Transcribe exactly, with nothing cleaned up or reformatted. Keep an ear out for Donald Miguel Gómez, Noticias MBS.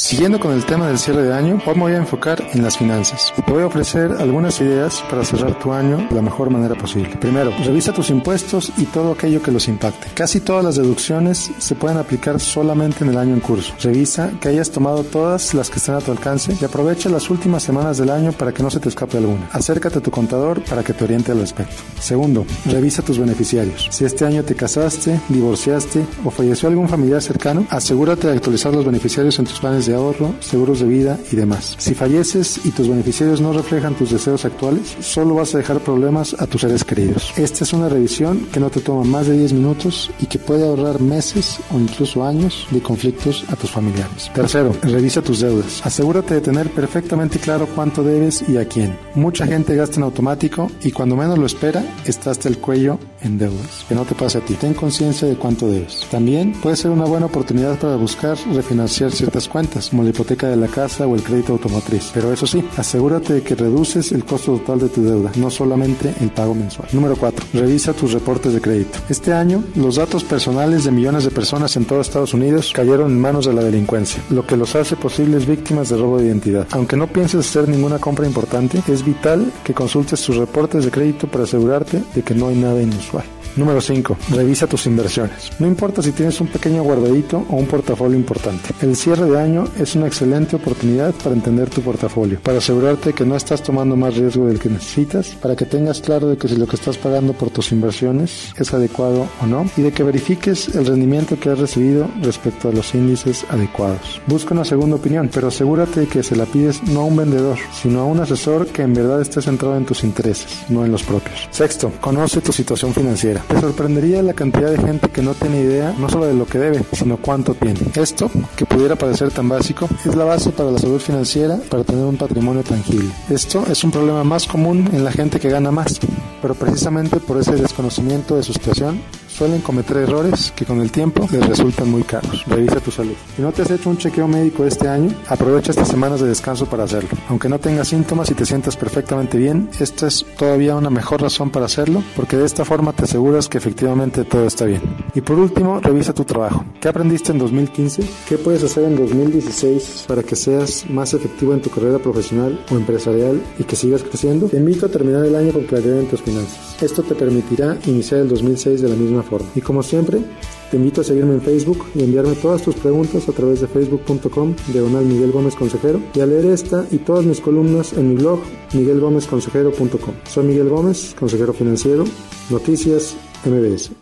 Siguiendo con el tema del cierre de año, hoy me voy a enfocar en las finanzas. Te voy a ofrecer algunas ideas para cerrar tu año de la mejor manera posible. Primero, revisa tus impuestos y todo aquello que los impacte. Casi todas las deducciones se pueden aplicar solamente en el año en curso. Revisa que hayas tomado todas las que estén a tu alcance y aprovecha las últimas semanas del año para que no se te escape alguna. Acércate a tu contador para que te oriente al respecto. Segundo, revisa tus beneficiarios. Si este año te casaste, divorciaste o falleció algún familiar cercano, asegúrate de actualizar los beneficiarios en tus planes de de ahorro, seguros de vida y demás. Si falleces y tus beneficiarios no reflejan tus deseos actuales, solo vas a dejar problemas a tus seres queridos. Esta es una revisión que no te toma más de diez minutos y que puede ahorrar meses o incluso años de conflictos a tus familiares. Tercero, revisa tus deudas. Asegúrate de tener perfectamente claro cuánto debes y a quién. Mucha gente gasta en automático y cuando menos lo espera, está hasta el cuello en deudas. Que no te pase a ti. Ten conciencia de cuánto debes. También puede ser una buena oportunidad para buscar refinanciar ciertas cuentas, como la hipoteca de la casa o el crédito automotriz. Pero eso sí, asegúrate de que reduces el costo total de tu deuda, no solamente el pago mensual. Número cuatro. Revisa tus reportes de crédito. Este año, los datos personales de millones de personas en todo Estados Unidos cayeron en manos de la delincuencia, lo que los hace posibles víctimas de robo de identidad. Aunque no pienses hacer ninguna compra importante, es vital que consultes tus reportes de crédito para asegurarte de que no hay nada inusual. Número cinco. Revisa tus inversiones. No importa si tienes un pequeño guardadito o un portafolio importante. El cierre de año es una excelente oportunidad para entender tu portafolio, para asegurarte que no estás tomando más riesgo del que necesitas, para que tengas claro de que si lo que estás pagando por tus inversiones es adecuado o no, y de que verifiques el rendimiento que has recibido respecto a los índices adecuados. Busca una segunda opinión, pero asegúrate de que se la pides no a un vendedor, sino a un asesor que en verdad esté centrado en tus intereses, no en los propios. Sexto, conoce tu situación financiera. Te sorprendería la cantidad de gente que no tiene idea no solo de lo que debe, sino cuánto tiene. Esto, que pudiera parecer tan básico, es la base para la salud financiera, para tener un patrimonio tangible. Esto es un problema más común en la gente que gana más, pero precisamente por ese desconocimiento de su situación suelen cometer errores que con el tiempo les resultan muy caros. Revisa tu salud. Si no te has hecho un chequeo médico este año, aprovecha estas semanas de descanso para hacerlo. Aunque no tengas síntomas y te sientas perfectamente bien, esta es todavía una mejor razón para hacerlo, porque de esta forma te aseguras que efectivamente todo está bien. Y por último, revisa tu trabajo. ¿Qué aprendiste en dos mil quince? ¿Qué puedes hacer en dos mil dieciséis para que seas más efectivo en tu carrera profesional o empresarial y que sigas creciendo? Te invito a terminar el año con claridad en tus finanzas. Esto te permitirá iniciar el dos mil seis de la misma forma. Y como siempre, te invito a seguirme en Facebook y enviarme todas tus preguntas a través de facebook punto com de Donald Miguel Gómez Consejero y a leer esta y todas mis columnas en mi blog miguel gómez consejero punto com. Soy Miguel Gómez, consejero financiero, Noticias M B S.